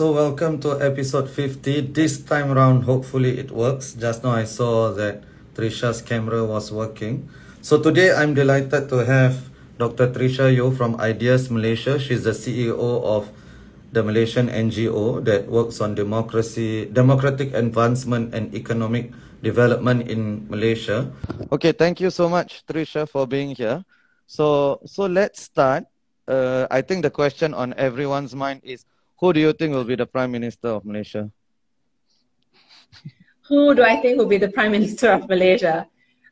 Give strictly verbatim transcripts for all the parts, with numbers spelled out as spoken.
so welcome to episode fifty. This time round, hopefully it works. Just now I saw that Trisha's camera was working. So today I'm delighted to have Doctor Trisha Yeoh from IDEAS Malaysia. She's the C E O of the Malaysian N G O that works on democracy, democratic advancement and economic development in Malaysia. Okay, thank you so much, Trisha, for being here. So, so let's start. Uh, I think the question on everyone's mind is, who do you think will be the Prime Minister of Malaysia? Who do I think will be the Prime Minister of Malaysia?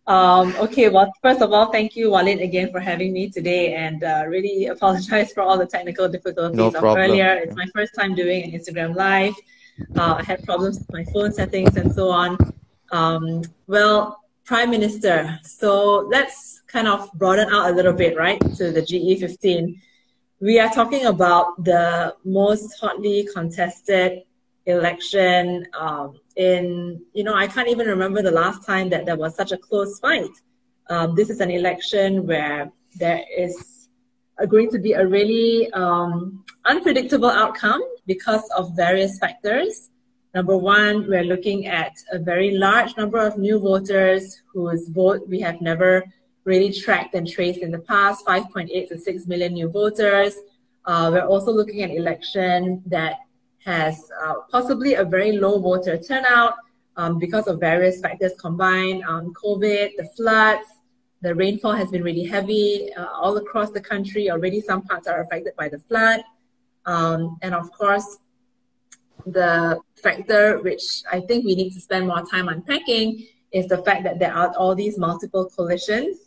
Um, okay, well, first of all, thank you, Walid, again for having me today, and uh, really apologize for all the technical difficulties no of earlier. It's my first time doing an Instagram Live. Uh, I had problems with my phone settings and so on. Um, well, Prime Minister, so let's kind of broaden out a little bit, right, to the G E fifteen. We are talking about the most hotly contested election um, in, you know, I can't even remember the last time that there was such a close fight. Um, this is an election where there is going to be a really um, unpredictable outcome because of various factors. Number one, we're looking at a very large number of new voters whose vote we have never really tracked and traced in the past, five point eight to six million new voters. Uh, we're also looking at an election that has uh, possibly a very low voter turnout um, because of various factors combined, um, COVID, the floods, the rainfall has been really heavy uh, all across the country. Already some parts are affected by the flood. Um, and of course, the factor which I think we need to spend more time unpacking is the fact that there are all these multiple coalitions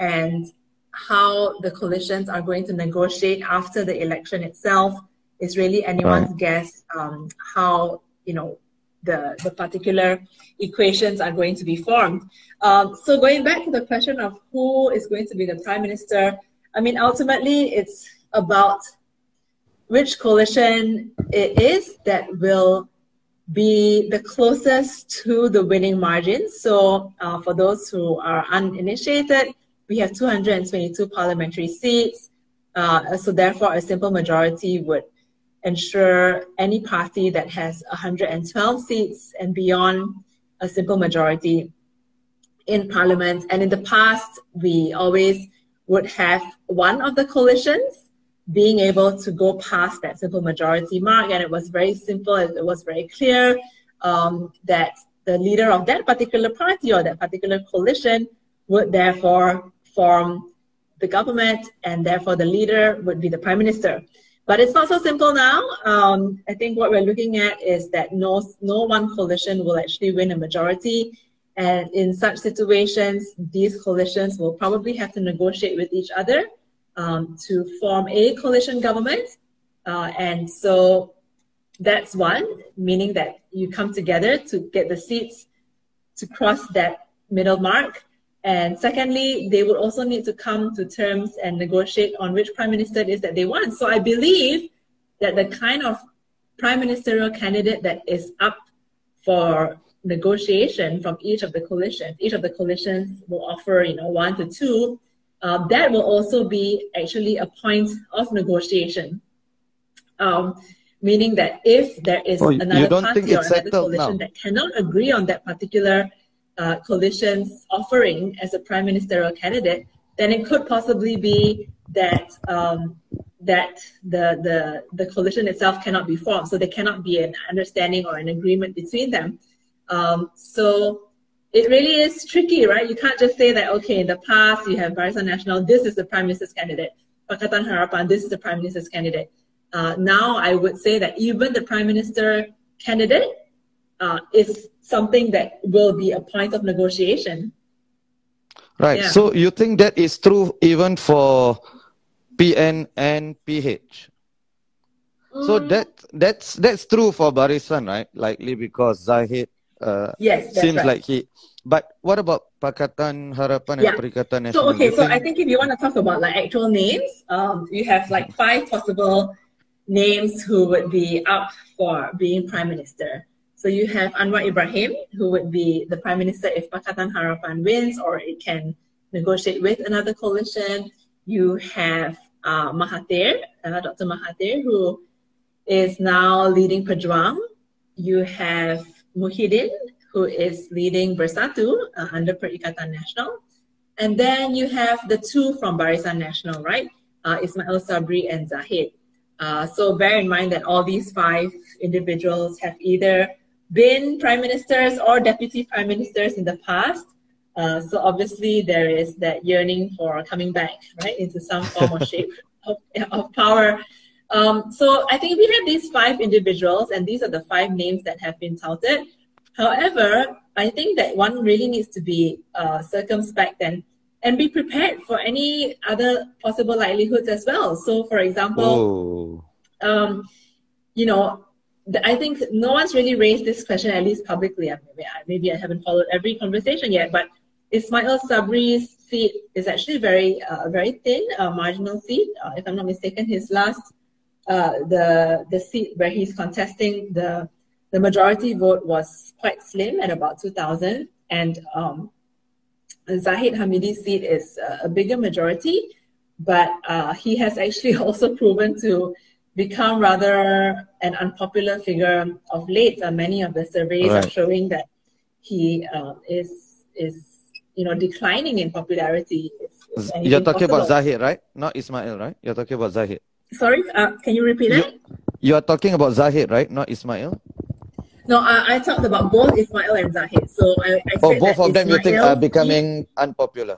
and how the coalitions are going to negotiate after the election itself is really anyone's right. guess um, how, you know, the, the particular equations are going to be formed. Um, so going back to the question of who is going to be the Prime Minister, I mean, ultimately it's about which coalition it is that will be the closest to the winning margin. So uh, for those who are uninitiated, we have two hundred twenty-two parliamentary seats. Uh, so therefore, a simple majority would ensure any party that has one hundred twelve seats and beyond a simple majority in parliament. And in the past, we always would have one of the coalitions being able to go past that simple majority mark. And it was very simple. It was very clear um, that the leader of that particular party or that particular coalition would therefore form the government, and therefore the leader would be the Prime Minister. But it's not so simple now. Um, I think what we're looking at is that no, no one coalition will actually win a majority. And in such situations, these coalitions will probably have to negotiate with each other um, to form a coalition government. Uh, and so that's one, meaning that you come together to get the seats to cross that middle mark. And secondly, they would also need to come to terms and negotiate on which prime minister it is that they want. So I believe that the kind of prime ministerial candidate that is up for negotiation from each of the coalitions, each of the coalitions will offer, you know, one to two, um, that will also be actually a point of negotiation. Um, meaning that if there is oh, another party or another coalition now that cannot agree on that particular Uh, coalition's offering as a prime ministerial candidate, then it could possibly be that um, that the, the the coalition itself cannot be formed, so there cannot be an understanding or an agreement between them. Um, so it really is tricky, right? You can't just say that, okay, in the past you have Barisan Nasional, this is the prime minister's candidate, Pakatan Harapan, this is the prime minister's candidate. Uh, now I would say that even the prime minister candidate uh, is something that will be a point of negotiation. Right. Yeah. So you think that is true even for P N and P H? Mm. So that that's that's true for Barisan, right? Likely because Zahid uh, yes, seems right. like he. But what about Pakatan Harapan yeah. and Perikatan Nasional? So okay, so I think if you want to talk about like actual names, um, you have like five possible names who would be up for being prime minister. So you have Anwar Ibrahim, who would be the Prime Minister if Pakatan Harapan wins or it can negotiate with another coalition. You have uh, Mahathir, uh, Doctor Mahathir, who is now leading Perjuang. You have Muhyiddin, who is leading Bersatu uh, under Perikatan Nasional. And then you have the two from Barisan Nasional, right? Uh, Ismail Sabri and Zahid. Uh, so bear in mind that all these five individuals have either been prime ministers or deputy prime ministers in the past. Uh, so obviously there is that yearning for coming back, right, into some form or shape of, of power. Um, so I think we have these five individuals, and these are the five names that have been touted. However, I think that one really needs to be uh, circumspect and, and be prepared for any other possible likelihoods as well. So, for example, um, you know, the, I think no one's really raised this question, at least publicly. I mean, I, maybe I haven't followed every conversation yet, but Ismail Sabri's seat is actually very, uh, very thin, uh, marginal seat. Uh, if I'm not mistaken, his last, uh, the the seat where he's contesting the The majority vote was quite slim at about two thousand, and um, Zahid Hamidi's seat is uh, a bigger majority, but uh, he has actually also proven to become rather an unpopular figure of late. Uh, many of the surveys right. are showing that he uh, is, is you know, declining in popularity. If, if You're talking possible. about Zahid, right? Not Ismail, right? You're talking about Zahid. Sorry, uh, can you repeat that? You're talking about Zahid, right? Not Ismail? No, I, I talked about both Ismail and Zahid. So I, I oh, said both of them Ismail, you think are becoming unpopular?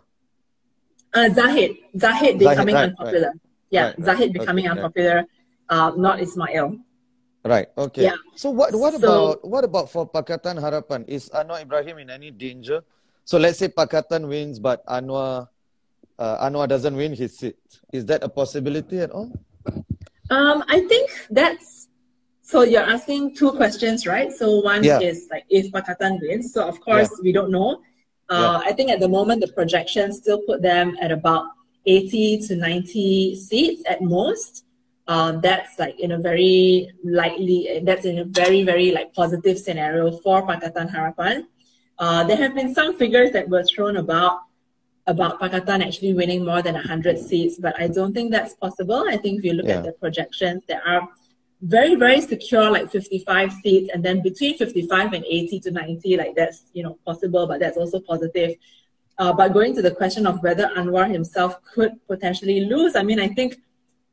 Uh, Zahid. Zahid becoming Zahid, right, unpopular. Right. Yeah, right, Zahid right, becoming okay, unpopular, right. uh, not Ismail. Right, okay. Yeah. So what What so, about what about for Pakatan Harapan? Is Anwar Ibrahim in any danger? So let's say Pakatan wins, but Anwar, uh, Anwar doesn't win his seat. Is that a possibility at all? Um, I think that's... So you're asking two questions, right? So one yeah. is like if Pakatan wins. So of course yeah. we don't know. Uh, yeah. I think at the moment the projections still put them at about eighty to ninety seats at most. Um, that's like in a very likely. That's in a very very like positive scenario for Pakatan Harapan. Uh, there have been some figures that were thrown about about Pakatan actually winning more than one hundred seats, but I don't think that's possible. I think if you look yeah. at the projections, there are very, very secure, like fifty-five seats, and then between fifty-five and eighty to ninety, like that's, you know, possible, but that's also positive. Uh, but going to the question of whether Anwar himself could potentially lose, I mean, I think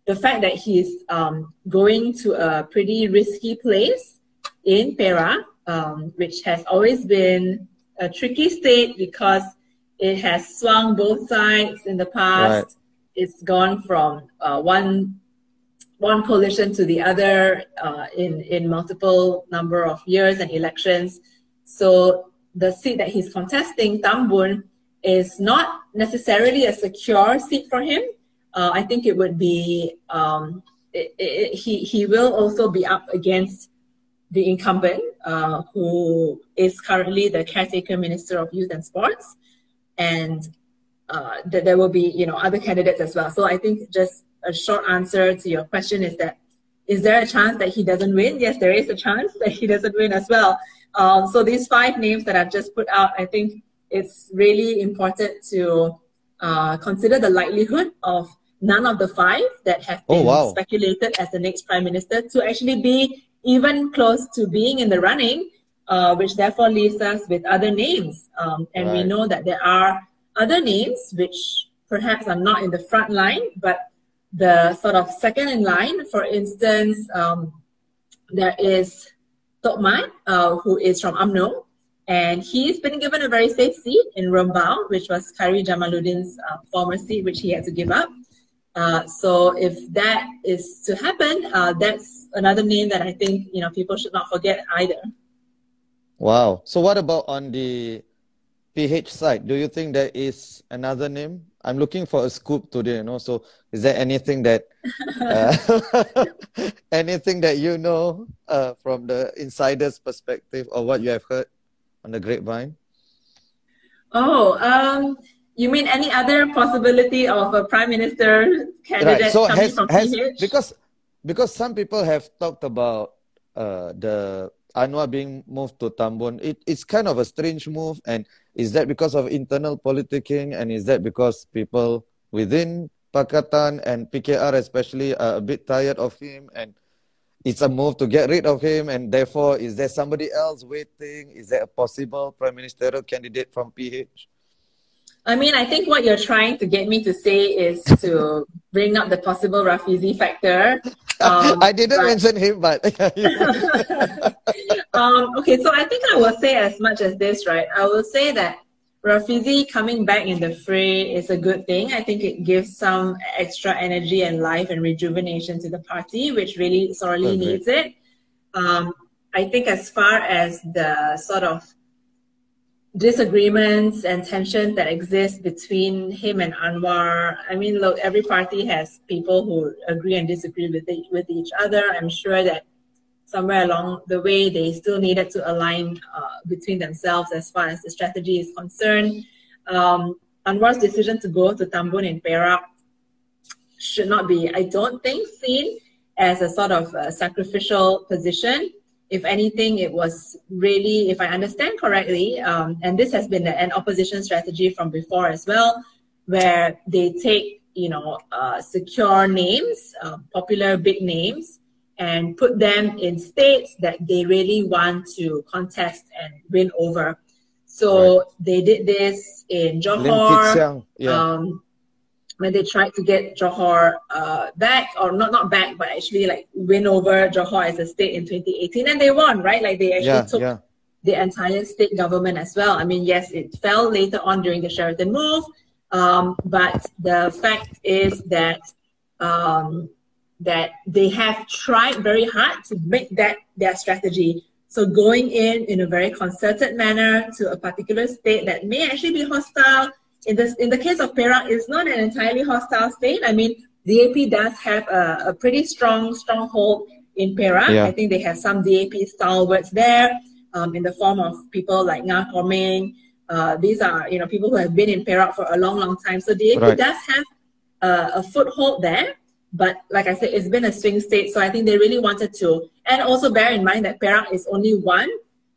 the fact that he's um, going to a pretty risky place in Perak, um, which has always been a tricky state because it has swung both sides in the past. Right. It's gone from uh, one... one coalition to the other uh, in, in multiple number of years and elections. So the seat that he's contesting, Tambun, is not necessarily a secure seat for him. Uh, I think it would be, um, it, it, he, he will also be up against the incumbent uh, who is currently the caretaker minister of youth and sports. And uh, th- there will be, you know, other candidates as well. So I think just a short answer to your question is that, is there a chance that he doesn't win? Yes, there is a chance that he doesn't win as well. Um, so these five names that I've just put out, I think it's really important to uh, consider the likelihood of none of the five that have been oh, wow. speculated as the next prime minister to actually be even close to being in the running, uh, which therefore leaves us with other names. Um, and right. we know that there are other names which perhaps are not in the front line, but the sort of second in line. For instance, um, there is Tok Mat, uh, who is from U M N O, and he's been given a very safe seat in Rembau, which was Khairi Jamaluddin's uh, former seat, which he had to give up. Uh, so if that is to happen, uh, that's another name that I think, you know, people should not forget either. Wow. So what about on the P H side? Do you think there is another name? I'm looking for a scoop today, you know. So, is there anything that, uh, anything that you know uh, from the insider's perspective, or what you have heard on the grapevine? Oh, um, you mean any other possibility of a prime minister candidate right. so coming has, from has, P H? Because, because some people have talked about uh, the Anwar being moved to Tambun. It, it's kind of a strange move, and is that because of internal politicking, and is that because people within Pakatan and P K R especially are a bit tired of him, and it's a move to get rid of him, and therefore, is there somebody else waiting? Is there a possible prime ministerial candidate from P H? I mean, I think what you're trying to get me to say is to bring up the possible Rafizi factor. Um, I didn't but... mention him, but... um, okay, so I think I will say as much as this, right? I will say that Rafizi coming back in the fray is a good thing. I think it gives some extra energy and life and rejuvenation to the party, which really sorely okay. needs it. Um, I think as far as the sort of disagreements and tensions that exist between him and Anwar, I mean, look, every party has people who agree and disagree with, the, with each other. I'm sure that somewhere along the way, they still needed to align uh, between themselves as far as the strategy is concerned. Um, Anwar's decision to go to Tambun in Perak should not be, I don't think, seen as a sort of a sacrificial position. If anything, it was really, if I understand correctly, um, and this has been an opposition strategy from before as well, where they take, you know, uh, secure names, uh, popular big names, and put them in states that they really want to contest and win over. So right. they did this in Johor, yeah. um, when they tried to get Johor uh, back, or not not back, but actually like win over Johor as a state in twenty eighteen, and they won, right? Like they actually yeah, took yeah. the entire state government as well. I mean, yes, it fell later on during the Sheraton move, um, but the fact is that um, that they have tried very hard to make that their strategy. So going in in a very concerted manner to a particular state that may actually be hostile. In, this, in the case of Perak, it's not an entirely hostile state. I mean, D A P does have a, a pretty strong stronghold in Perak. Yeah. I think they have some D A P stalwarts there um, in the form of people like Nga Kormeng. Uh, these are, you know, people who have been in Perak for a long, long time. So D A P right. does have uh, a foothold there. But like I said, it's been a swing state. So I think they really wanted to. And also bear in mind that Perak is only one.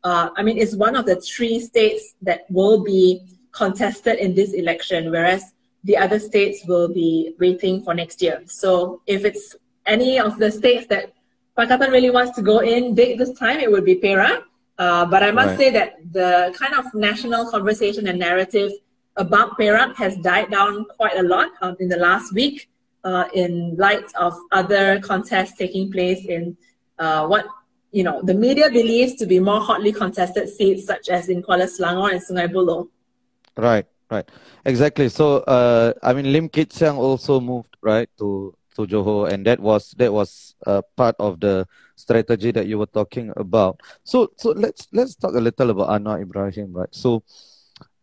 Uh, I mean, it's one of the three states that will be contested in this election, whereas the other states will be waiting for next year. So if it's any of the states that Pakatan really wants to go in big this time, it would be Perak. Uh, but I must right. say that the kind of national conversation and narrative about Perak has died down quite a lot um, in the last week. Uh, in light of other contests taking place in uh, what, you know, the media believes to be more hotly contested seats, such as in Kuala Selangor and Sungai Buloh. Right, right. Exactly. So, uh, I mean, Lim Kit Siang also moved, right, to, to Johor, and that was that was uh, part of the strategy that you were talking about. So, so let's let's talk a little about Anwar Ibrahim, right? So,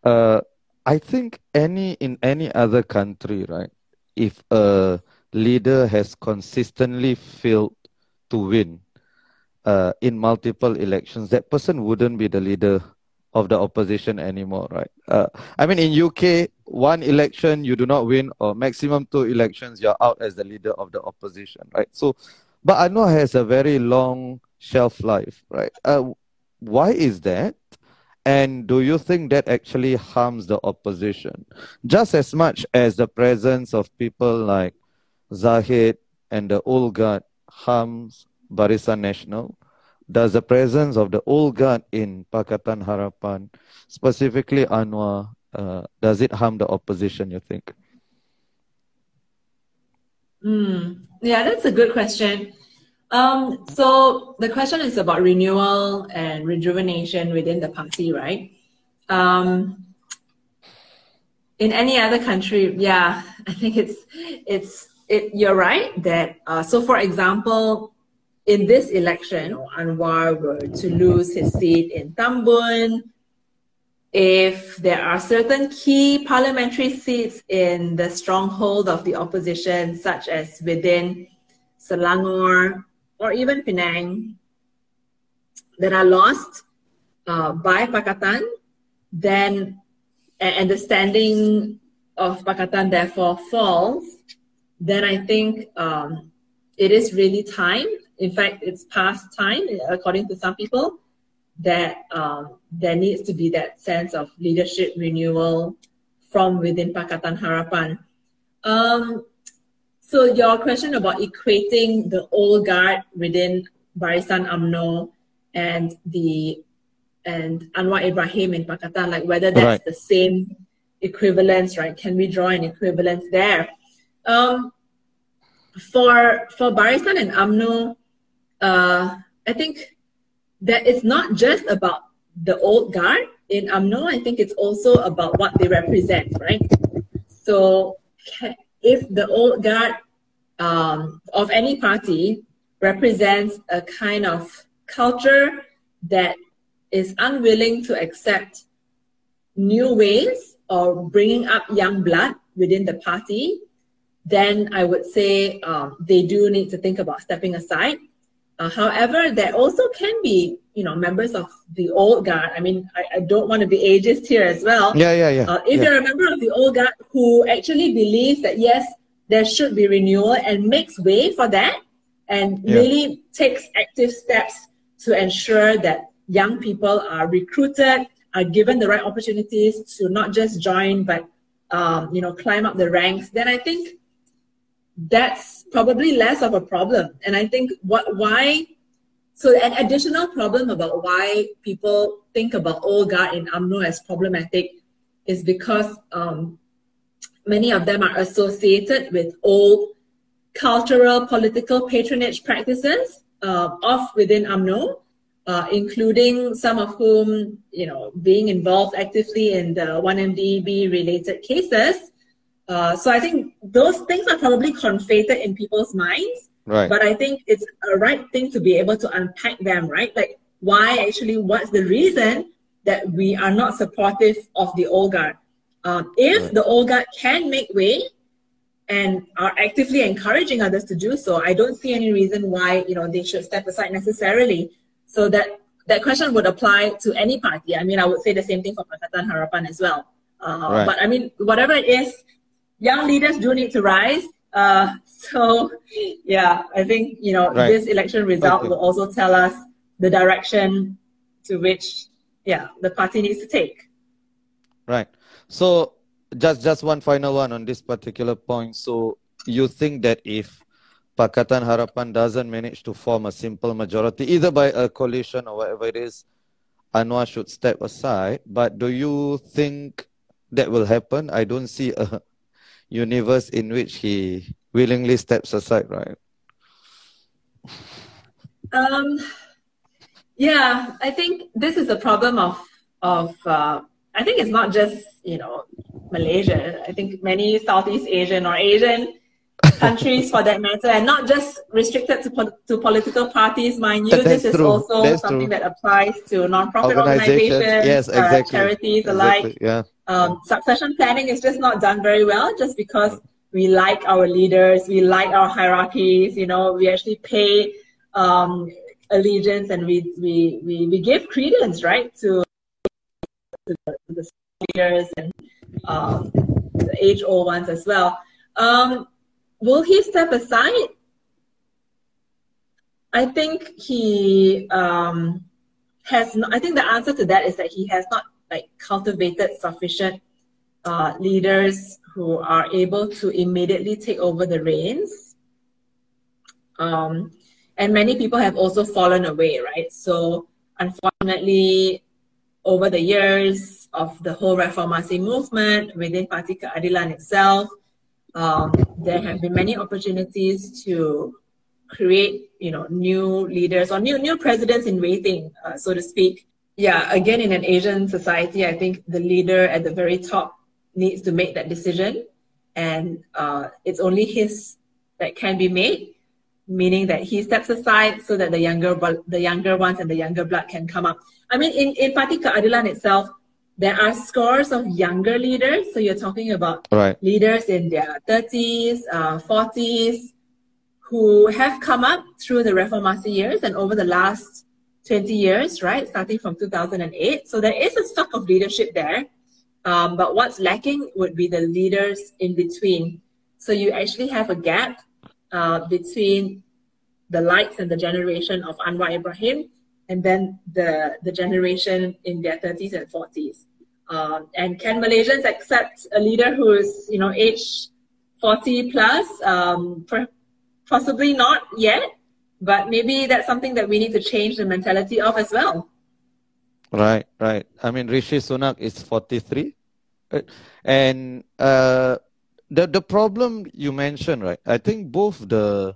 uh, I think any in any other country, right, if a leader has consistently failed to win uh, in multiple elections, that person wouldn't be the leader of the opposition anymore, right? Uh, I mean, in U K, one election you do not win, or maximum two elections, you're out as the leader of the opposition, right? So, but Anwar has a very long shelf life, right? Uh, why is that? And do you think that actually harms the opposition? Just as much as the presence of people like Zahid and the old guard harms Barisan Nasional, does the presence of the old guard in Pakatan Harapan, specifically Anwar, uh, does it harm the opposition, you think? Mm, yeah, that's a good question. Um, so the question is about renewal and rejuvenation within the party, right? Um, in any other country, yeah, I think it's it's it. You're right that uh, so, for example, in this election, Anwar were to lose his seat in Tambun. If there are certain key parliamentary seats in the stronghold of the opposition, such as within Selangor, or even Penang, that are lost uh, by Pakatan, then and the standing of Pakatan therefore falls, then I think um, it is really time. In fact, it's past time, according to some people, that um, there needs to be that sense of leadership renewal from within Pakatan Harapan. Um, So your question about equating the old guard within Barisan U M N O and the and Anwar Ibrahim in Pakatan, like whether that's right. the same equivalence, right? Can we draw an equivalence there? Um, for for Barisan and U M N O, uh, I think that it's not just about the old guard in U M N O. I think it's also about what they represent, right? So if the old guard um, of any party represents a kind of culture that is unwilling to accept new ways or bringing up young blood within the party, then I would say um, they do need to think about stepping aside. Uh, however, there also can be, you know, members of the old guard. I mean, I, I don't want to be ageist here as well. Yeah, yeah, yeah. Uh, if yeah. you're a member of the old guard who actually believes that, yes, there should be renewal and makes way for that and yeah. really takes active steps to ensure that young people are recruited, are given the right opportunities to not just join, but, um, you know, climb up the ranks, then I think that's probably less of a problem. And I think what, why, so an additional problem about why people think about old guard in U M N O as problematic is because um, many of them are associated with old cultural, political patronage practices uh, of within U M N O. Uh, including some of whom, you know, being involved actively in the one M D B related cases. Uh, so I think those things are probably conflated in people's minds, right. But I think it's a right thing to be able to unpack them, right? Like why actually, what's the reason that we are not supportive of the old guard? Um, if right. the old guard can make way and are actively encouraging others to do so, I don't see any reason why, you know, they should step aside necessarily. So that, that question would apply to any party. I mean, I would say the same thing for Pakatan Harapan as well. Uh, right. But I mean, whatever it is, young leaders do need to rise. Uh, so, yeah, I think, you know, right. this election result okay. will also tell us the direction to which, yeah, the party needs to take. Right. So, just, just one final one on this particular point. So, you think that if Pakatan Harapan doesn't manage to form a simple majority, either by a coalition or whatever it is, Anwar should step aside. But do you think that will happen? I don't see a universe in which he willingly steps aside, right? Um, yeah, I think this is a problem of, of uh, I think it's not just, you know, Malaysia. I think many Southeast Asian or Asian countries for that matter, and not just restricted to po- to political parties, mind you. That's this is true. also That's something true. that applies to non-profit organizations, organizations yes, exactly. uh, charities alike. Exactly. Yeah. Um, succession planning is just not done very well just because we like our leaders, we like our hierarchies, you know, we actually pay um, allegiance and we, we, we, we give credence, right, to, to, the, to the leaders and um, the age-old ones as well. Um, Will he step aside? I think he um, has. Not, I think the answer to that is that he has not like cultivated sufficient uh, leaders who are able to immediately take over the reins. Um, and many people have also fallen away, right? So unfortunately, over the years of the whole Reformasi movement within Parti Keadilan itself. Um, there have been many opportunities to create, you know, new leaders or new new presidents in waiting, uh, so to speak. Yeah, again, in an Asian society, I think the leader at the very top needs to make that decision, and uh, it's only his that can be made, meaning that he steps aside so that the younger the younger ones and the younger blood can come up. I mean, in, in Parti Keadilan itself, there are scores of younger leaders. So you're talking about right. leaders in their thirties, uh, forties, who have come up through the Reformasi years and over the last twenty years, right, starting from two thousand eight. So there is a stock of leadership there. Um, but what's lacking would be the leaders in between. So you actually have a gap uh, between the likes and the generation of Anwar Ibrahim and then the, the generation in their thirties and forties. Um, and can Malaysians accept a leader who is, you know, age forty plus? Um, possibly not yet. But maybe that's something that we need to change the mentality of as well. Right, right. I mean, Rishi Sunak is forty-three. Right? And uh, the the problem you mentioned, right, I think both the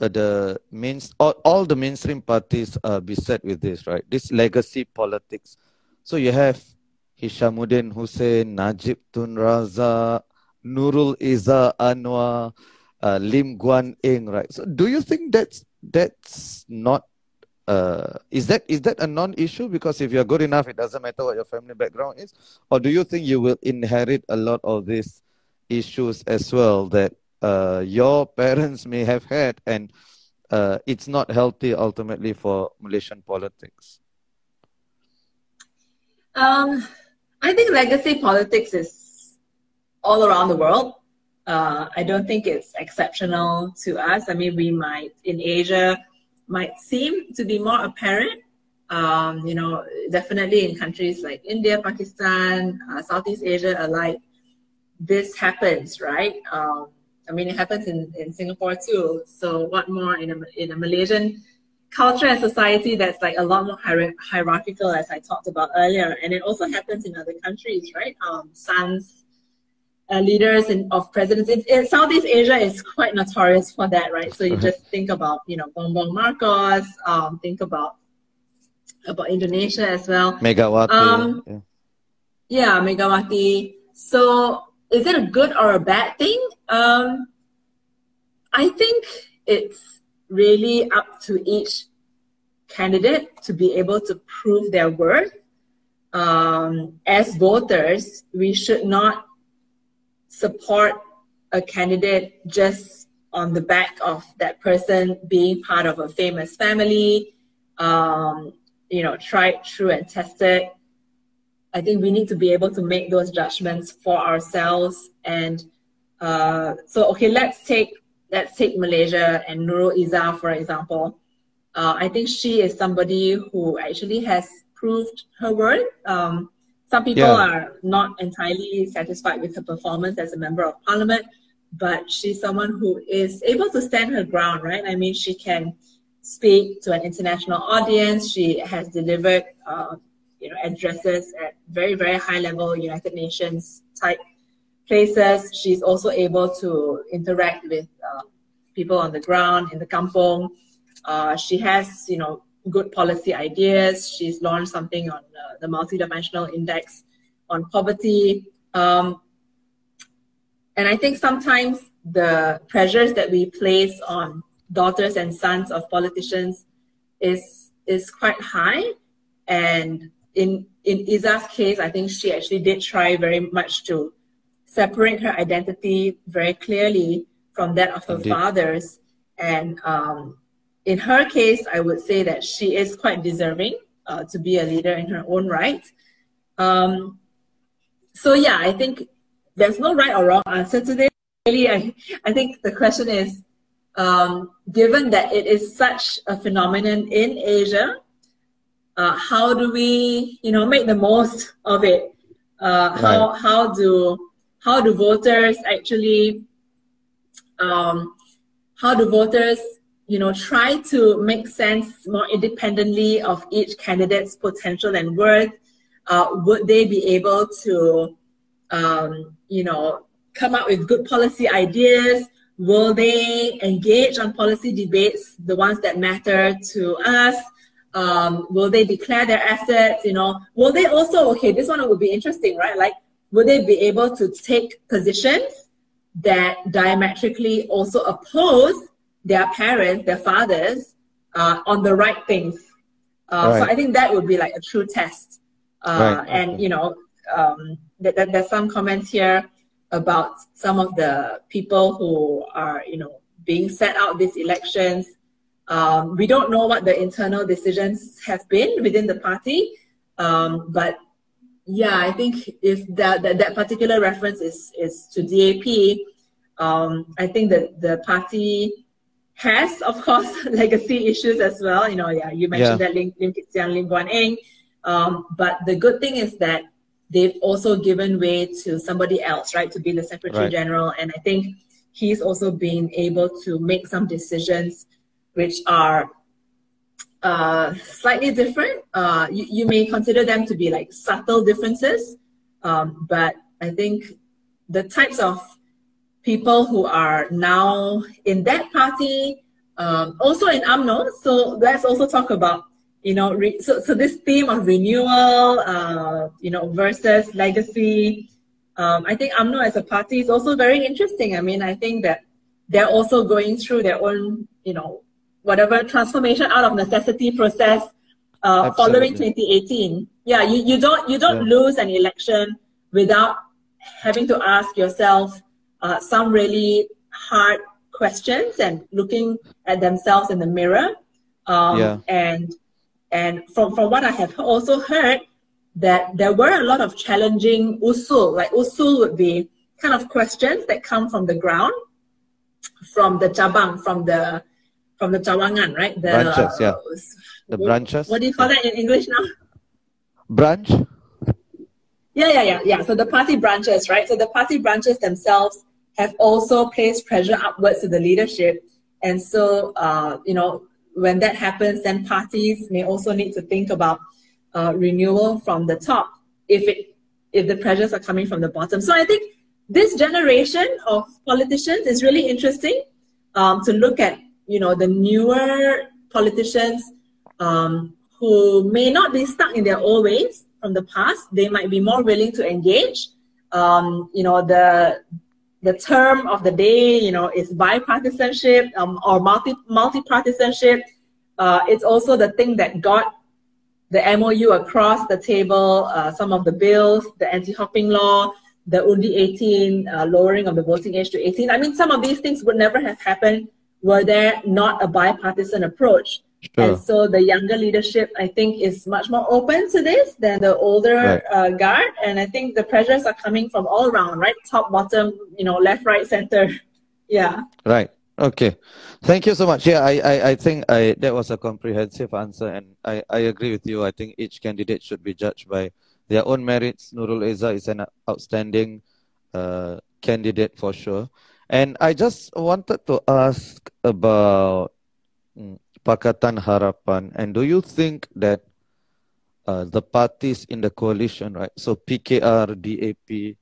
uh, the mains, all, all the mainstream parties are beset with this, right, this legacy politics. So you have Hishamuddin Hussein, Najib Tun Razak, Nurul Izzah Anwar, uh, Lim Guan Eng, right? So do you think that's, that's not, uh, is that is that a non-issue? Because if you're good enough, it doesn't matter what your family background is? Or do you think you will inherit a lot of these issues as well that uh, your parents may have had, and uh, it's not healthy ultimately for Malaysian politics? Um, I think legacy politics is all around the world. Uh, I don't think it's exceptional to us. I mean, we might, in Asia, might seem to be more apparent, um, you know, definitely in countries like India, Pakistan, uh, Southeast Asia alike, this happens, right? Um, I mean, it happens in, in Singapore too. So what more in a, in a Malaysian culture and society that's like a lot more hier- hierarchical, as I talked about earlier, and it also happens in other countries, right? Um, sons, uh, leaders in, of presidents. It, it, Southeast Asia is quite notorious for that, right? So you mm-hmm. just think about, you know, Bongbong Marcos, um, think about about Indonesia as well. Megawati. Um, yeah. yeah, Megawati. So is it a good or a bad thing? Um, I think it's really up to each candidate to be able to prove their worth. Um, as voters, we should not support a candidate just on the back of that person being part of a famous family, um, you know, tried, true, and tested. I think we need to be able to make those judgments for ourselves. And uh, so, okay, let's take Let's take Malaysia and Nurul Izzah, for example. Uh, I think she is somebody who actually has proved her worth. Um, some people yeah. are not entirely satisfied with her performance as a member of parliament, but she's someone who is able to stand her ground, right? I mean, she can speak to an international audience. She has delivered uh, you know, addresses at very, very high level United Nations type places. She's also able to interact with uh, people on the ground in the kampong. Uh, she has, you know, good policy ideas. She's launched something on uh, the multidimensional index on poverty. Um, and I think sometimes the pressures that we place on daughters and sons of politicians is is quite high. And in in Izzah's case, I think she actually did try very much to separate her identity very clearly from that of her Indeed. father's. And um, in her case, I would say that she is quite deserving uh, to be a leader in her own right. Um, so yeah, I think there's no right or wrong answer to this. Really, I, I think the question is, um, given that it is such a phenomenon in Asia, uh, how do we, you know, make the most of it? Uh, right. How how do... How do voters actually, um, how do voters, you know, try to make sense more independently of each candidate's potential and worth? Uh, would they be able to, um, you know, come up with good policy ideas? Will they engage on policy debates, the ones that matter to us? Um, will they declare their assets? You know, will they also, okay, this one would be interesting, right? Like, would they be able to take positions that diametrically also oppose their parents, their fathers, uh, on the right things? Uh, right. So I think that would be like a true test. Uh, right. And, okay. you know, um, th- th- there's some comments here about some of the people who are, you know, being set out these elections. Um, we don't know what the internal decisions have been within the party, um, but yeah, I think if that, that that particular reference is is to D A P, um, I think that the party has, of course, legacy issues as well. You know, yeah, you mentioned yeah. that Lim, Lim Kit Siang, Lim Guan Eng, um, but the good thing is that they've also given way to somebody else, right, to be the Secretary right. General, and I think he's also been able to make some decisions which are uh, slightly different. Uh, you, you may consider them to be like subtle differences, um, but I think the types of people who are now in that party, um, also in U M N O, so let's also talk about, you know, re- so, so this theme of renewal, uh, you know, versus legacy. Um, I think U M N O as a party is also very interesting. I mean, I think that they're also going through their own, you know, whatever transformation out of necessity process uh, following twenty eighteen. Yeah, you, you don't you don't yeah. lose an election without having to ask yourself uh, some really hard questions and looking at themselves in the mirror. Um, yeah. And and from, from what I have also heard, that there were a lot of challenging usul. Like usul would be kind of questions that come from the ground, from the cabang, from the from the cawangan, right? The branches, yeah. Uh, the what, branches. What do you call that in English now? Branch? Yeah, yeah, yeah, yeah. So the party branches, right? So the party branches themselves have also placed pressure upwards to the leadership. And so, uh, you know, when that happens, then parties may also need to think about uh, renewal from the top if it if the pressures are coming from the bottom. So I think this generation of politicians is really interesting um, to look at, you know, the newer politicians um, who may not be stuck in their old ways from the past. They might be more willing to engage. Um, you know, the the term of the day, you know, is bipartisanship um, or multi multi-partisanship. Uh, it's also the thing that got the M O U across the table, uh, some of the bills, the anti-hopping law, the Undi eighteen, uh, lowering of the voting age to eighteen. I mean, some of these things would never have happened were there not a bipartisan approach. Sure. And so the younger leadership, I think, is much more open to this than the older right. uh, guard. And I think the pressures are coming from all around, right? Top, bottom, you know, left, right, center. Yeah. Right. Okay. Thank you so much. Yeah, I, I, I think I that was a comprehensive answer. And I, I agree with you. I think each candidate should be judged by their own merits. Nurul Izzah is an outstanding uh, candidate for sure. And I just wanted to ask about mm, Pakatan Harapan. And do you think that uh, the parties in the coalition, right? So P K R, D A P,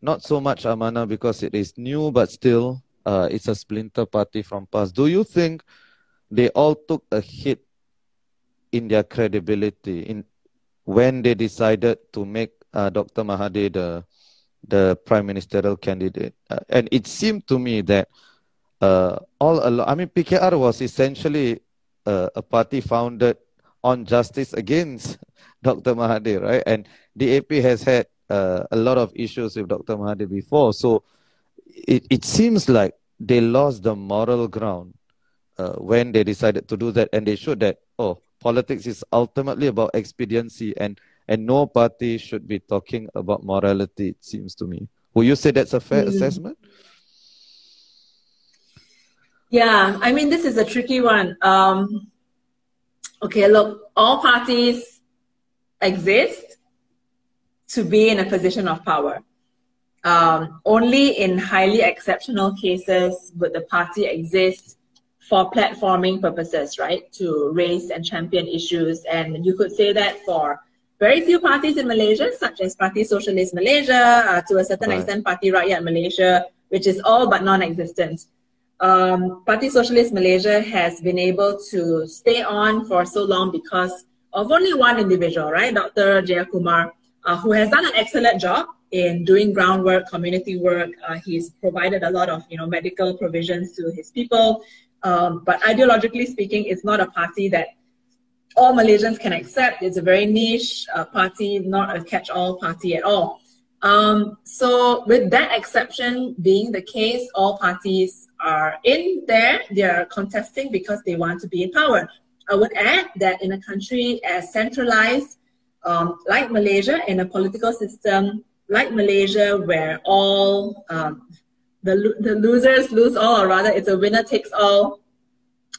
not so much Amanah because it is new, but still uh, it's a splinter party from P A S. Do you think they all took a hit in their credibility in when they decided to make uh, Doctor Mahathir the, the prime ministerial candidate? Uh, and it seemed to me that uh, all along, I mean, P K R was essentially uh, a party founded on justice against Doctor Mahathir, right? And D A P has had uh, a lot of issues with Doctor Mahathir before. So it, it seems like they lost the moral ground uh, when they decided to do that. And they showed that, oh, politics is ultimately about expediency, and, and no party should be talking about morality, it seems to me. Would you say that's a fair mm. assessment? Yeah, I mean, this is a tricky one. Um, okay, look, all parties exist to be in a position of power. Um, only in highly exceptional cases would the party exist for platforming purposes, right? To raise and champion issues. And you could say that for very few parties in Malaysia, such as Parti Socialist Malaysia, uh, to a certain right. extent, Parti Rakyat Malaysia, which is all but non-existent. Um, Parti Socialist Malaysia has been able to stay on for so long because of only one individual, right? Doctor Jayakumar, uh, who has done an excellent job in doing groundwork, community work. Uh, he's provided a lot of, you know, medical provisions to his people. Um, but ideologically speaking, it's not a party that all Malaysians can accept. It's a very niche uh, party, not a catch-all party at all. Um, so with that exception being the case, all parties are in there. They are contesting because they want to be in power. I would add that in a country as centralized um, like Malaysia, in a political system like Malaysia, where all... Um, The the losers lose all, or rather it's a winner takes all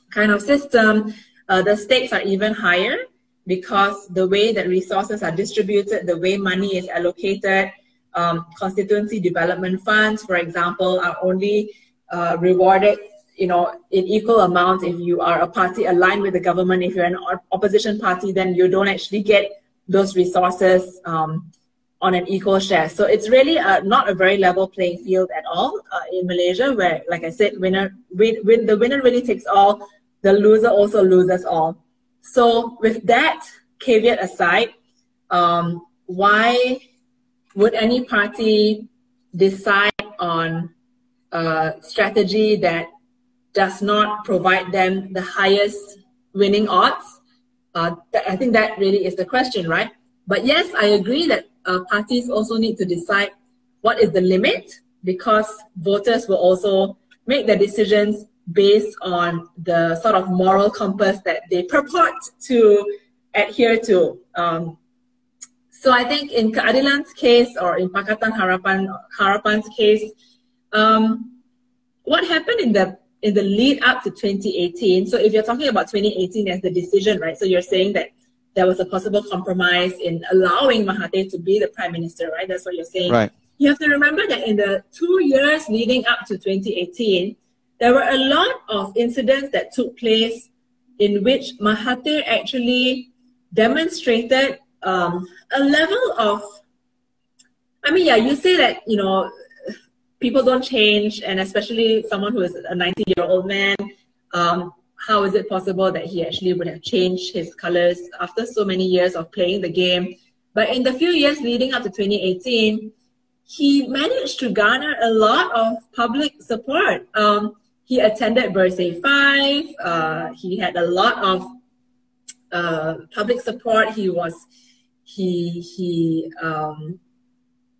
kind of system. Uh, the stakes are even higher because the way that resources are distributed, the way money is allocated, um, constituency development funds, for example, are only uh, rewarded you know, in equal amounts. If you are a party aligned with the government, if you're an opposition party, then you don't actually get those resources um, on an equal share. So it's really uh, not a very level playing field at all uh, in Malaysia, where, like I said, winner win, win, the winner really takes all, the loser also loses all. So with that caveat aside, um, why would any party decide on a strategy that does not provide them the highest winning odds? Uh, th- I think that really is the question, right? But yes, I agree that uh, parties also need to decide what is the limit, because voters will also make their decisions based on the sort of moral compass that they purport to adhere to. Um, so I think in Keadilan's case, or in Pakatan Harapan, Harapan's case, um, what happened in the in the lead up to twenty eighteen, so if you're talking about twenty eighteen as the decision, right, so you're saying that there was a possible compromise in allowing Mahathir to be the Prime Minister, right? That's what you're saying. Right. You have to remember that in the two years leading up to twenty eighteen, there were a lot of incidents that took place in which Mahathir actually demonstrated um, a level of, I mean, yeah, you say that, you know, people don't change, and especially someone who is a ninety-year-old man, um, how is it possible that he actually would have changed his colors after so many years of playing the game? But in the few years leading up to twenty eighteen, he managed to garner a lot of public support. Um, he attended Bersatu five, uh, he had a lot of uh, public support. He was, he, he, um,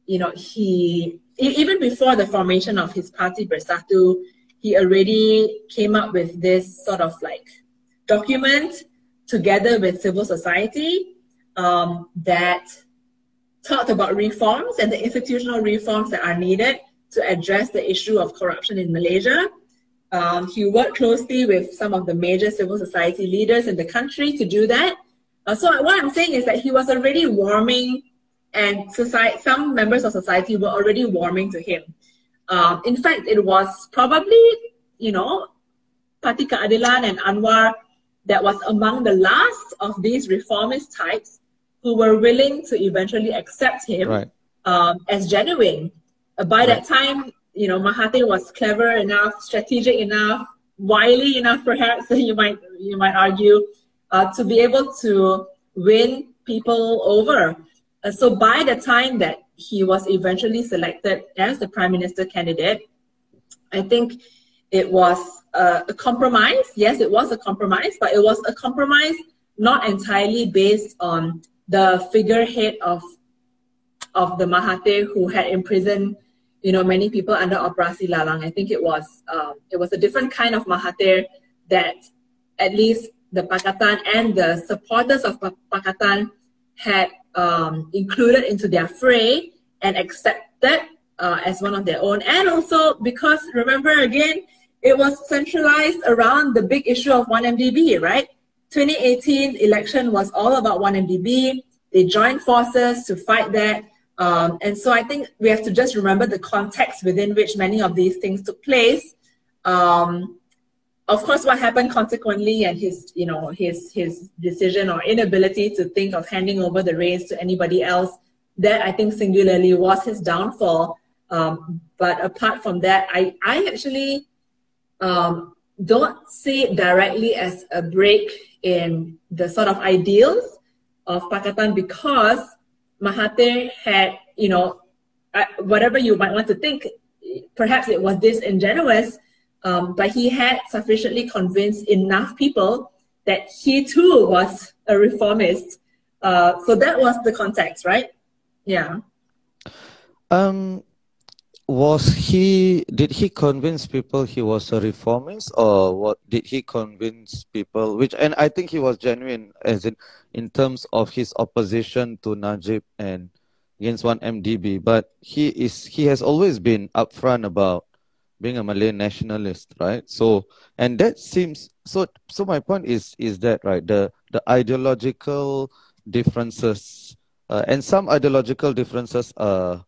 you know, he, even before the formation of his party, Bersatu, he already came up with this sort of like document together with civil society um, that talked about reforms and the institutional reforms that are needed to address the issue of corruption in Malaysia. Um, he worked closely with some of the major civil society leaders in the country to do that. Uh, so what I'm saying is that he was already warming, and society, some members of society were already warming to him. Um, in fact, it was probably, you know, Parti Keadilan and Anwar that was among the last of these reformist types who were willing to eventually accept him, right, um, as genuine. Uh, by right. that time, you know, Mahathir was clever enough, strategic enough, wily enough, perhaps, you might you might argue, uh, to be able to win people over. Uh, so by the time that he was eventually selected as the Prime Minister candidate, I think it was uh, a compromise. Yes, it was a compromise, but it was a compromise not entirely based on the figurehead of of the Mahathir who had imprisoned, you know, many people under Operasi Lalang. I think it was um, it was a different kind of Mahathir that at least the Pakatan and the supporters of Pakatan had Um, included into their fray and accepted uh, as one of their own. And also because, remember again, it was centralized around the big issue of one M D B, right? twenty eighteen election was all about one M D B. They joined forces to fight that. Um, and so I think we have to just remember the context within which many of these things took place. Um, Of course, what happened consequently, and his, you know, his his decision or inability to think of handing over the reins to anybody else, that I think singularly was his downfall. Um, but apart from that, I I actually um, don't see it directly as a break in the sort of ideals of Pakatan, because Mahathir had, you know, whatever you might want to think, perhaps it was disingenuous. Um, but he had sufficiently convinced enough people that he too was a reformist. Uh, so that was the context, right? Yeah. Um, was he? Did he convince people he was a reformist, or what? Did he convince people? Which, and I think he was genuine, as in in terms of his opposition to Najib and against one M D B. But he is. He has always been upfront about being a Malay nationalist, right? So, and that seems, so so my point is is that, right, the, the ideological differences, uh, and some ideological differences are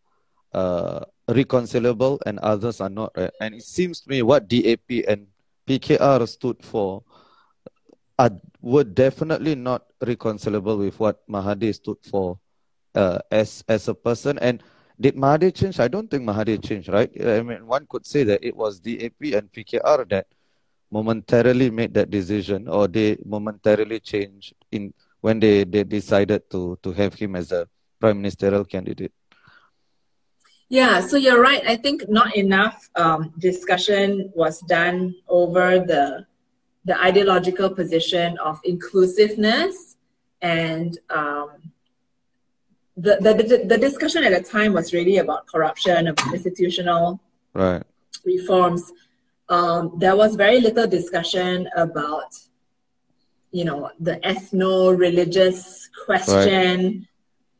uh, reconcilable and others are not, right? And it seems to me what D A P and P K R stood for are, were definitely not reconcilable with what Mahathir stood for uh, as as a person. And did Mahathir change? I don't think Mahathir changed, right? I mean, one could say that it was D A P and P K R that momentarily made that decision, or they momentarily changed in when they, they decided to, to have him as a prime ministerial candidate. Yeah, so you're right. I think not enough um, discussion was done over the the ideological position of inclusiveness, and um, the, the the the discussion at the time was really about corruption, about institutional right. reforms. Um, there was very little discussion about, you know, the ethno-religious question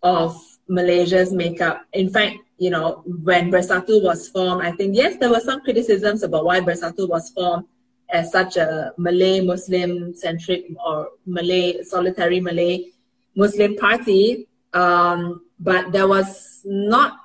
right. of Malaysia's makeup. In fact, you know, when Bersatu was formed, I think, yes, there were some criticisms about why Bersatu was formed as such a Malay Muslim centric or Malay solitary Malay Muslim party, um, but there was not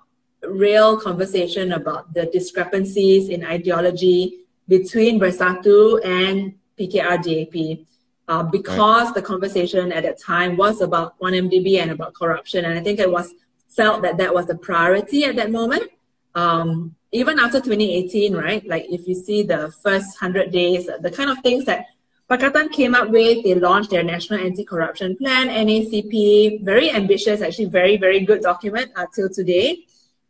real conversation about the discrepancies in ideology between Bersatu and P K R D A P, uh, because right. the conversation at that time was about one M D B and about corruption, and I think it was felt that that was a priority at that moment. Um, even after twenty eighteen, right? Like if you see the first one hundred days, the kind of things that Pakatan came up with, they launched their National Anti-Corruption Plan, N A C P, very ambitious, actually very, very good document uh, till today.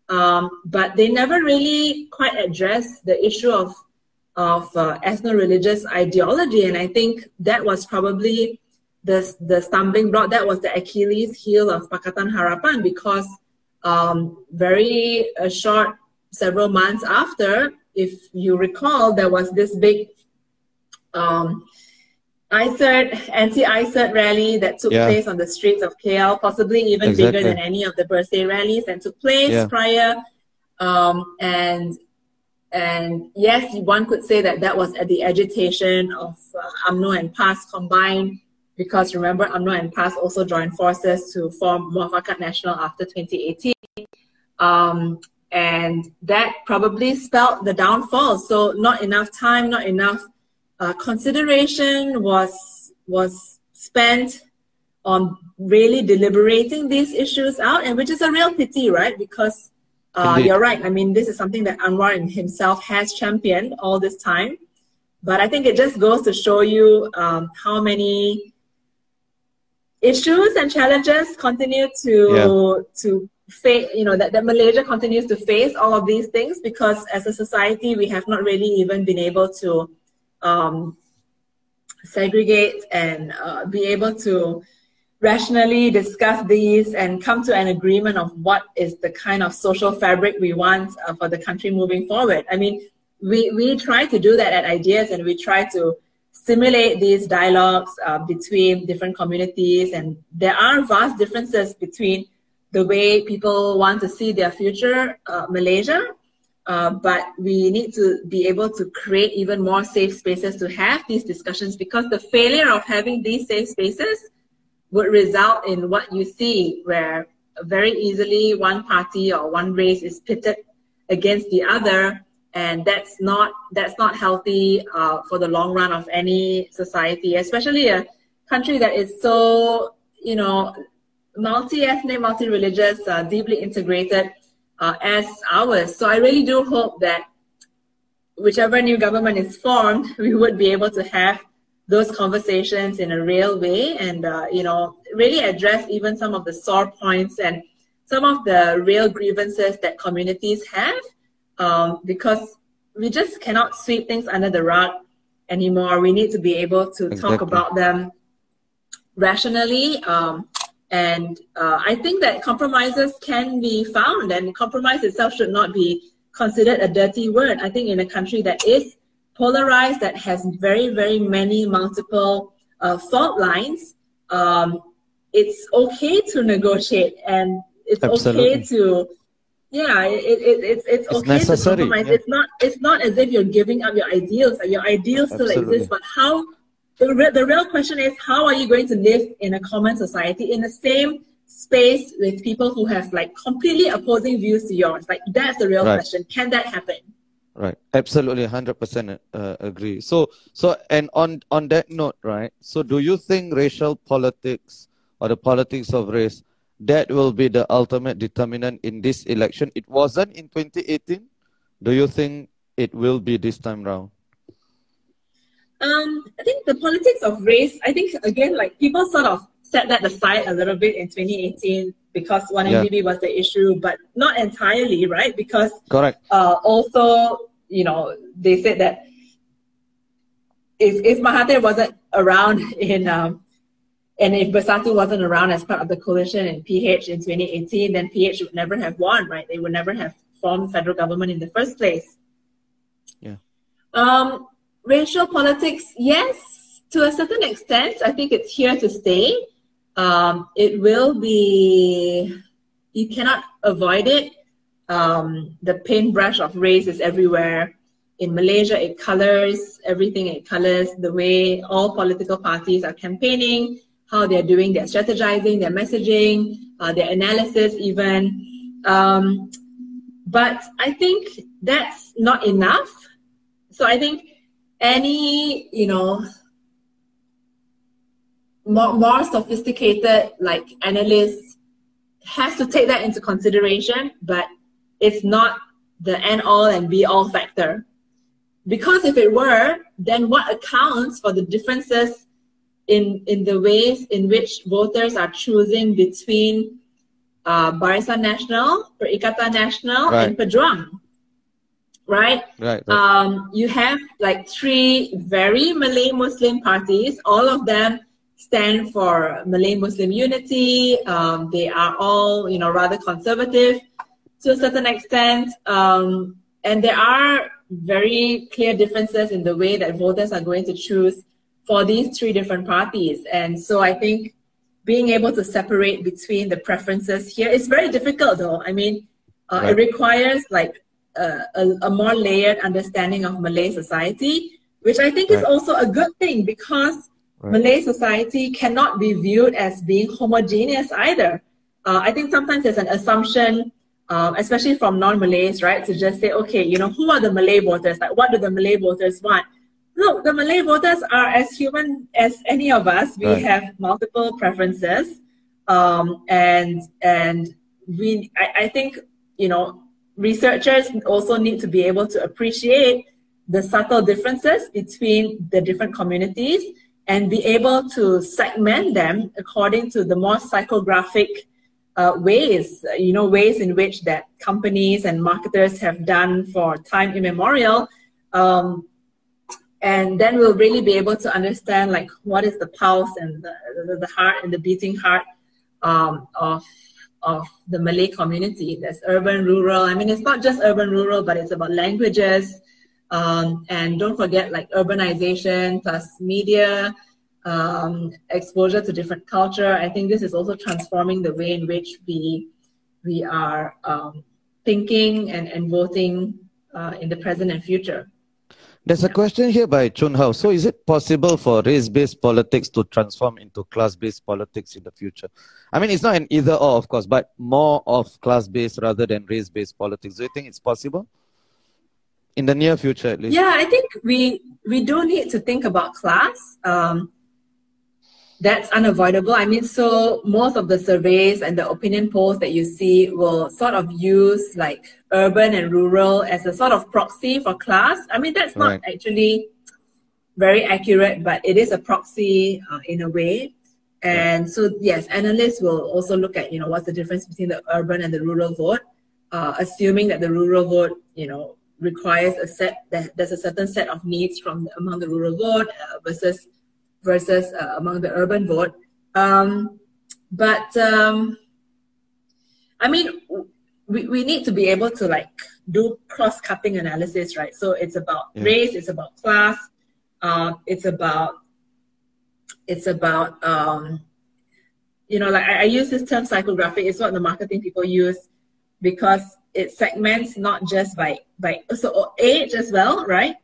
Um, but they never really quite addressed the issue of, of uh, ethno-religious ideology. And I think that was probably the, the stumbling block, that was the Achilles heel of Pakatan Harapan, because um, very uh, short, several months after, if you recall, there was this big um, I C E R T, anti-I C E R T rally that took yeah. place on the streets of K L, possibly even exactly. bigger than any of the birthday rallies that took place yeah. prior. Um, and and yes, one could say that that was at the agitation of uh, UMNO and P A S combined, because remember, UMNO and P A S also joined forces to form Muafakat Nasional after twenty eighteen. Um, and that probably spelled the downfall. So not enough time, not enough uh, consideration was was spent on really deliberating these issues out, and which is a real pity, right? Because uh, you're right. I mean, this is something that Anwar himself has championed all this time. But I think it just goes to show you um, how many issues and challenges continue to yeah. to face, you know, that, that Malaysia continues to face all of these things, because as a society we have not really even been able to um, segregate and uh, be able to rationally discuss these and come to an agreement of what is the kind of social fabric we want uh, for the country moving forward. I mean, we we try to do that at IDEAS, and we try to stimulate these dialogues uh, between different communities, and there are vast differences between the way people want to see their future uh, Malaysia, uh, but we need to be able to create even more safe spaces to have these discussions, because the failure of having these safe spaces would result in what you see, where very easily one party or one race is pitted against the other. And that's not that's not healthy uh, for the long run of any society, especially a country that is so, you know, multi-ethnic, multi-religious, uh, deeply integrated uh, as ours. So I really do hope that whichever new government is formed, we would be able to have those conversations in a real way, and, uh, you know, really address even some of the sore points and some of the real grievances that communities have. Um, because we just cannot sweep things under the rug anymore. We need to be able to exactly. talk about them rationally. Um, and uh, I think that compromises can be found, and compromise itself should not be considered a dirty word. I think in a country that is polarized, that has very, very many multiple uh, fault lines, um, it's okay to negotiate, and it's Absolutely. okay to... Yeah, it, it, it's it's, it's okay necessary. to compromise. Yeah. It's not it's not as if you're giving up your ideals. Your ideals Absolutely. still exist, but how the re- the real question is, how are you going to live in a common society, in the same space with people who have like completely opposing views to yours? Like that's the real right. question. Can that happen? Right. Absolutely, one hundred percent uh, agree. So, so and on, on that note, right, so do you think racial politics or the politics of race, that will be the ultimate determinant in this election? It wasn't in twenty eighteen. Do you think it will be this time round? Um, I think the politics of race, I think, again, like people sort of set that aside a little bit in twenty eighteen because one M D B yeah. was the issue, but not entirely, right? Because Correct. Uh, also, you know, they said that if, if Mahathir wasn't around in, um, and if Bersatu wasn't around as part of the coalition in P H in twenty eighteen, then P H would never have won, right? They would never have formed federal government in the first place. Yeah. Um, racial politics, yes, to a certain extent. I think it's here to stay. Um, it will be, you cannot avoid it. Um, the paintbrush of race is everywhere. In Malaysia, it colors everything. It colors the way all political parties are campaigning, how they're doing their strategizing, their messaging, uh, their analysis even. Um, but I think that's not enough. So I think any, you know, more, more sophisticated, like, analysts has to take that into consideration, but it's not the end-all and be-all factor. Because if it were, then what accounts for the differences in, in the ways in which voters are choosing between uh, Barisan Nasional, Perikatan Nasional, right. and Perjuang? Right? Right, right. Um, you have like three very Malay Muslim parties. All of them stand for Malay Muslim unity. Um, they are all, you know, rather conservative to a certain extent. Um, and there are very clear differences in the way that voters are going to choose for these three different parties. And so I think being able to separate between the preferences here is very difficult, though. I mean, uh, right. it requires like Uh, a, a more layered understanding of Malay society, which I think right. is also a good thing because right. Malay society cannot be viewed as being homogeneous either. Uh, I think sometimes there's an assumption, um, especially from non-Malays, right, to just say, okay, you know, who are the Malay voters? Like, what do the Malay voters want? Look, the Malay voters are as human as any of us. We right. have multiple preferences. Um, and and we, I, I think, you know, researchers also need to be able to appreciate the subtle differences between the different communities and be able to segment them according to the more psychographic uh, ways, you know, ways in which that companies and marketers have done for time immemorial. Um, and then we'll really be able to understand like what is the pulse and the, the, the heart and the beating heart um, of of the Malay community. There's urban, rural. I mean, it's not just urban, rural, but it's about languages. Um, and don't forget like urbanization plus media, um, exposure to different culture. I think this is also transforming the way in which we we are um, thinking and, and voting uh, in the present and future. There's a question here by Chun Hao. So is it possible for race-based politics to transform into class-based politics in the future? I mean, it's not an either-or, of course, but more of class-based rather than race-based politics. Do you think it's possible? In the near future, at least. Yeah, I think we we do need to think about class. Um, that's unavoidable. I mean, so most of the surveys and the opinion polls that you see will sort of use like urban and rural as a sort of proxy for class. I mean, that's not right. actually very accurate, but it is a proxy uh, in a way. And yeah. so, yes, analysts will also look at, you know, what's the difference between the urban and the rural vote, uh, assuming that the rural vote, you know, requires a set, that there's a certain set of needs from among the rural vote uh, versus versus uh, among the urban vote. Um, but, um, I mean, we, we need to be able to, like, do cross-cutting analysis, right? So it's about yeah. race, it's about class, uh, it's about, it's about, um, you know, like, I, I use this term psychographic. It's what the marketing people use because it segments not just by, by so age as well, right?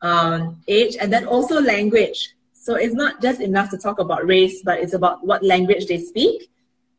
Um, age and then also language. So it's not just enough to talk about race, but it's about what language they speak.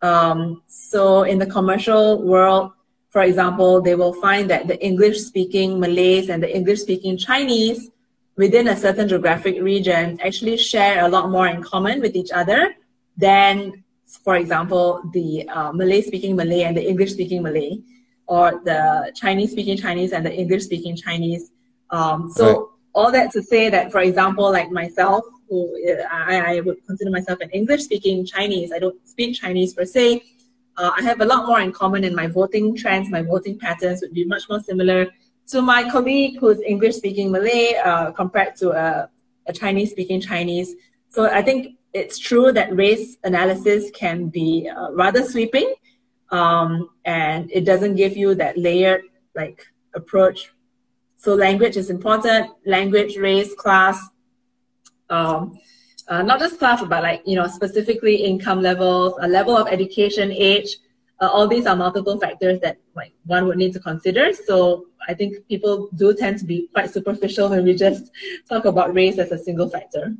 Um, so in the commercial world, For example, they will find that the English-speaking Malays and the English-speaking Chinese within a certain geographic region actually share a lot more in common with each other than, for example, the uh, Malay-speaking Malay and the English-speaking Malay, or the Chinese-speaking Chinese and the English-speaking Chinese. Um, so right. All that to say that, for example, like myself, who I, I would consider myself an English-speaking Chinese, I don't speak Chinese per se, Uh, I have a lot more in common, in my voting trends, my voting patterns would be much more similar to my colleague who's English-speaking Malay uh, compared to a, a Chinese-speaking Chinese. So I think it's true that race analysis can be uh, rather sweeping, um, and it doesn't give you that layered like approach. So language is important, language, race, class, um, Uh, not just class, but like, you know, specifically income levels, a level of education, age, uh, all these are multiple factors that like one would need to consider. So I think people do tend to be quite superficial when we just talk about race as a single factor.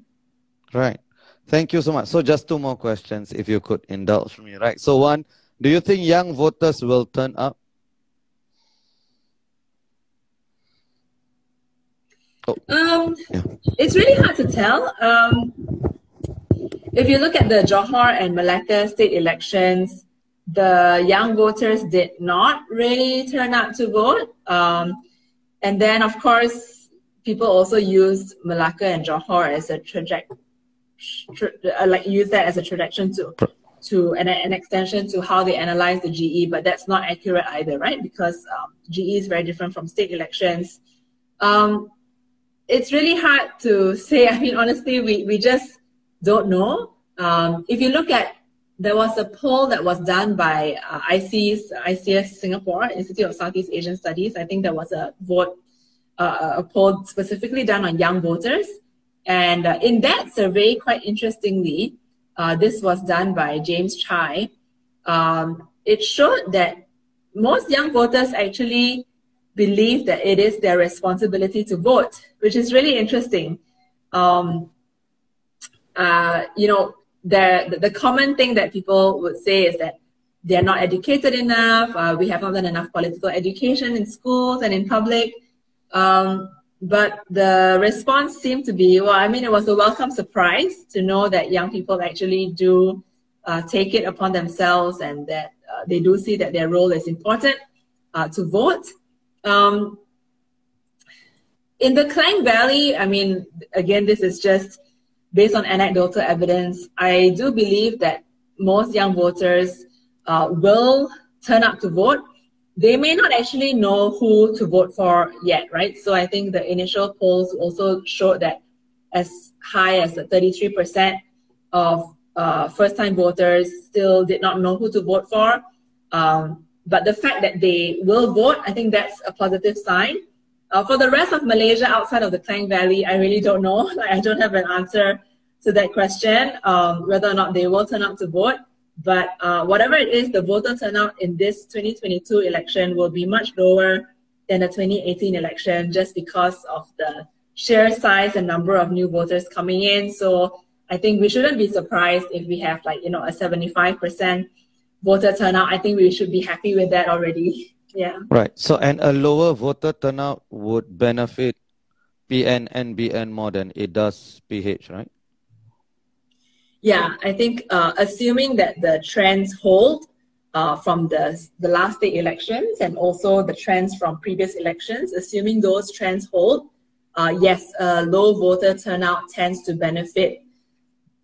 Right. Thank you so much. So just two more questions, if you could indulge me, right? So one, do you think young voters will turn up? Oh. Um, yeah. It's really hard to tell. Um, if you look at the Johor and Malacca state elections, the young voters did not really turn out to vote. Um, and then, of course, people also used Malacca and Johor as a trajectory, tra- uh, like use that as a trajectory to, to an, an extension to how they analyze the G E, but that's not accurate either, right? Because um, G E is very different from state elections. Um, It's really hard to say. I mean, honestly, we, we just don't know. Um, if you look at, there was a poll that was done by uh, I C S, I C S Singapore, Institute of Southeast Asian Studies. I think there was a vote, uh, a poll specifically done on young voters. And uh, in that survey, quite interestingly, uh, this was done by James Chai. Um, it showed that most young voters actually believe that it is their responsibility to vote, which is really interesting. Um, uh, you know, the, the common thing that people would say is that they're not educated enough, uh, we have not done enough political education in schools and in public. Um, but the response seemed to be, well, I mean, it was a welcome surprise to know that young people actually do uh, take it upon themselves and that uh, they do see that their role is important uh, to vote. Um, in the Klang Valley, I mean, again, this is just based on anecdotal evidence. I do believe that most young voters uh, will turn up to vote. They may not actually know who to vote for yet, right? So I think the initial polls also showed that as high as thirty-three percent of uh, first-time voters still did not know who to vote for. Um, But the fact that they will vote, I think that's a positive sign. Uh, for the rest of Malaysia outside of the Klang Valley, I really don't know. Like, I don't have an answer to that question, um, whether or not they will turn out to vote. But uh, whatever it is, the voter turnout in this twenty twenty-two election will be much lower than the twenty eighteen election just because of the sheer size and number of new voters coming in. So I think we shouldn't be surprised if we have like, you know, a seventy-five percent voter turnout. I think we should be happy with that already. Yeah. Right. So, and a lower voter turnout would benefit P N N B N more than it does P H, right? Yeah, I think uh, assuming that the trends hold uh, from the, the last state elections and also the trends from previous elections, assuming those trends hold, uh, yes, a low voter turnout tends to benefit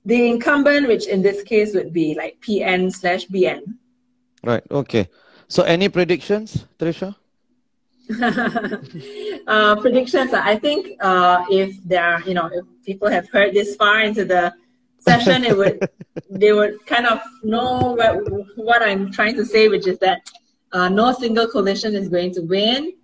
the incumbent, which in this case would be like P N slash B N. Right, okay. So any predictions, Trisha? uh, predictions, I think uh, if there are, you know, if people have heard this far into the session, it would they would kind of know what, what I'm trying to say, which is that uh, no single coalition is going to win.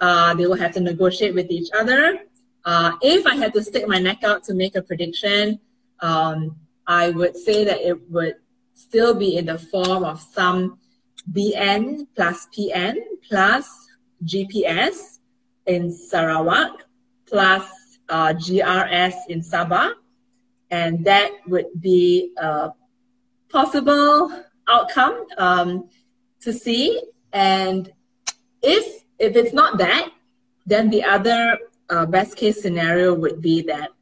Uh, they will have to negotiate with each other. Uh, if I had to stick my neck out to make a prediction, Um, I would say that it would still be in the form of some B N plus P N plus G P S in Sarawak plus uh, G R S in Sabah. And that would be a possible outcome um, to see. And If if it's not that, then the other uh, best case scenario would be that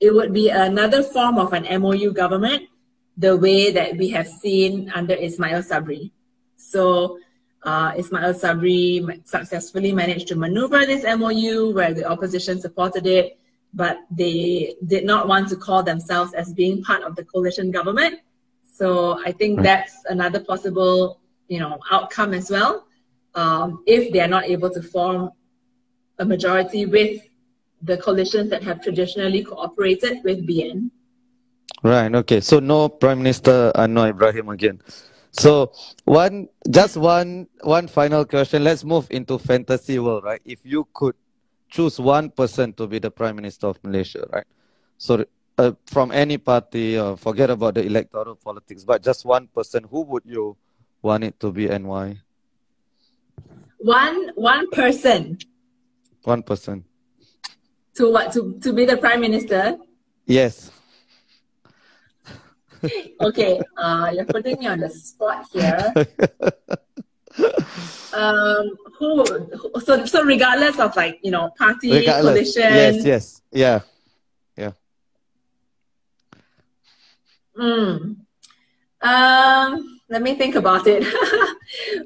it would be another form of an M O U government, the way that we have seen under Ismail Sabri. So uh, Ismail Sabri successfully managed to maneuver this M O U where the opposition supported it, but they did not want to call themselves as being part of the coalition government. So I think that's another possible, you know, outcome as well, um, if they are not able to form a majority with the coalitions that have traditionally cooperated with B N. Right, okay. So no Prime Minister Anwar Ibrahim again. So one, just one, one final question. Let's move into fantasy world, right? If you could choose one person to be the Prime Minister of Malaysia, right? So uh, from any party, uh, forget about the electoral politics, but just one person, who would you want it to be and why? One, one person. One person. To what? To, to be the Prime Minister? Yes. Okay, uh, you're putting me on the spot here. Um, who? who so, so regardless of like, you know, party, regardless. Coalition. Yes, yes, yeah, yeah. Mm. Um, let me think about it.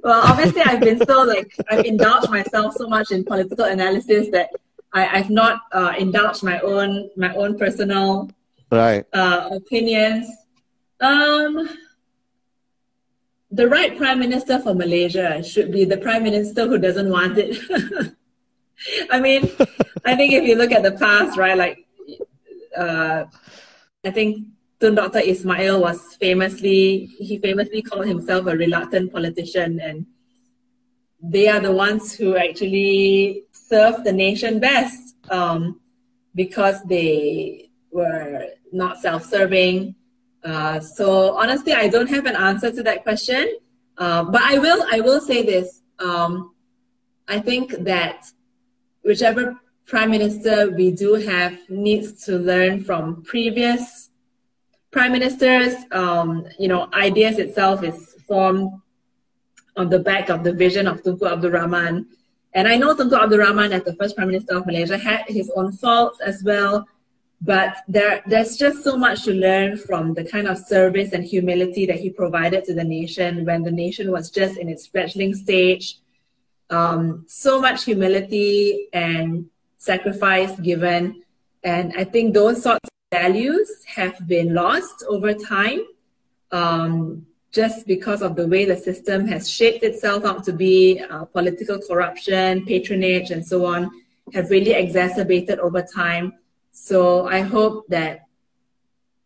Well, obviously, I've been so like I've indulged myself so much in political analysis that I, I've not uh, indulged my own my own personal right uh, opinions. Um, the right Prime Minister for Malaysia should be the Prime Minister who doesn't want it. I mean, I think if you look at the past, right, like, uh, I think Tun Doctor Ismail was famously, he famously called himself a reluctant politician, and they are the ones who actually serve the nation best, um, because they were not self-serving. Uh, so honestly, I don't have an answer to that question, uh, but I will I will say this. Um, I think that whichever Prime Minister we do have needs to learn from previous Prime Ministers. Um, you know, IDEAS itself is formed on the back of the vision of Tunku Abdul Rahman. And I know Tunku Abdul Rahman, as the first Prime Minister of Malaysia, had his own faults as well. But there, there's just so much to learn from the kind of service and humility that he provided to the nation when the nation was just in its fledgling stage. Um, so much humility and sacrifice given. And I think those sorts of values have been lost over time, um, just because of the way the system has shaped itself out to be. Uh, political corruption, patronage, and so on have really exacerbated over time. So I hope that,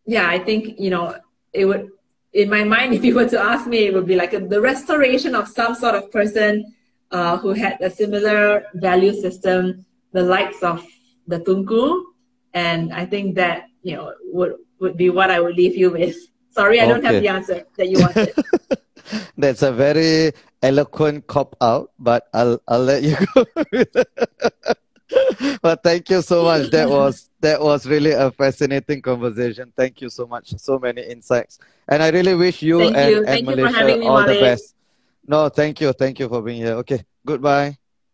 yeah, I think, you know, it would, in my mind, if you were to ask me, it would be like a, the restoration of some sort of person uh, who had a similar value system, the likes of the Tunku. And I think that, you know, would, would be what I would leave you with. Sorry, I okay. don't have the answer that you wanted. That's a very eloquent cop-out, but I'll, I'll let you go. Well, thank you so much. That was that was really a fascinating conversation. Thank you so much. So many insights. And I really wish you thank and, you. and Malaysia you all the best. No, thank you. Thank you for being here. Okay, goodbye.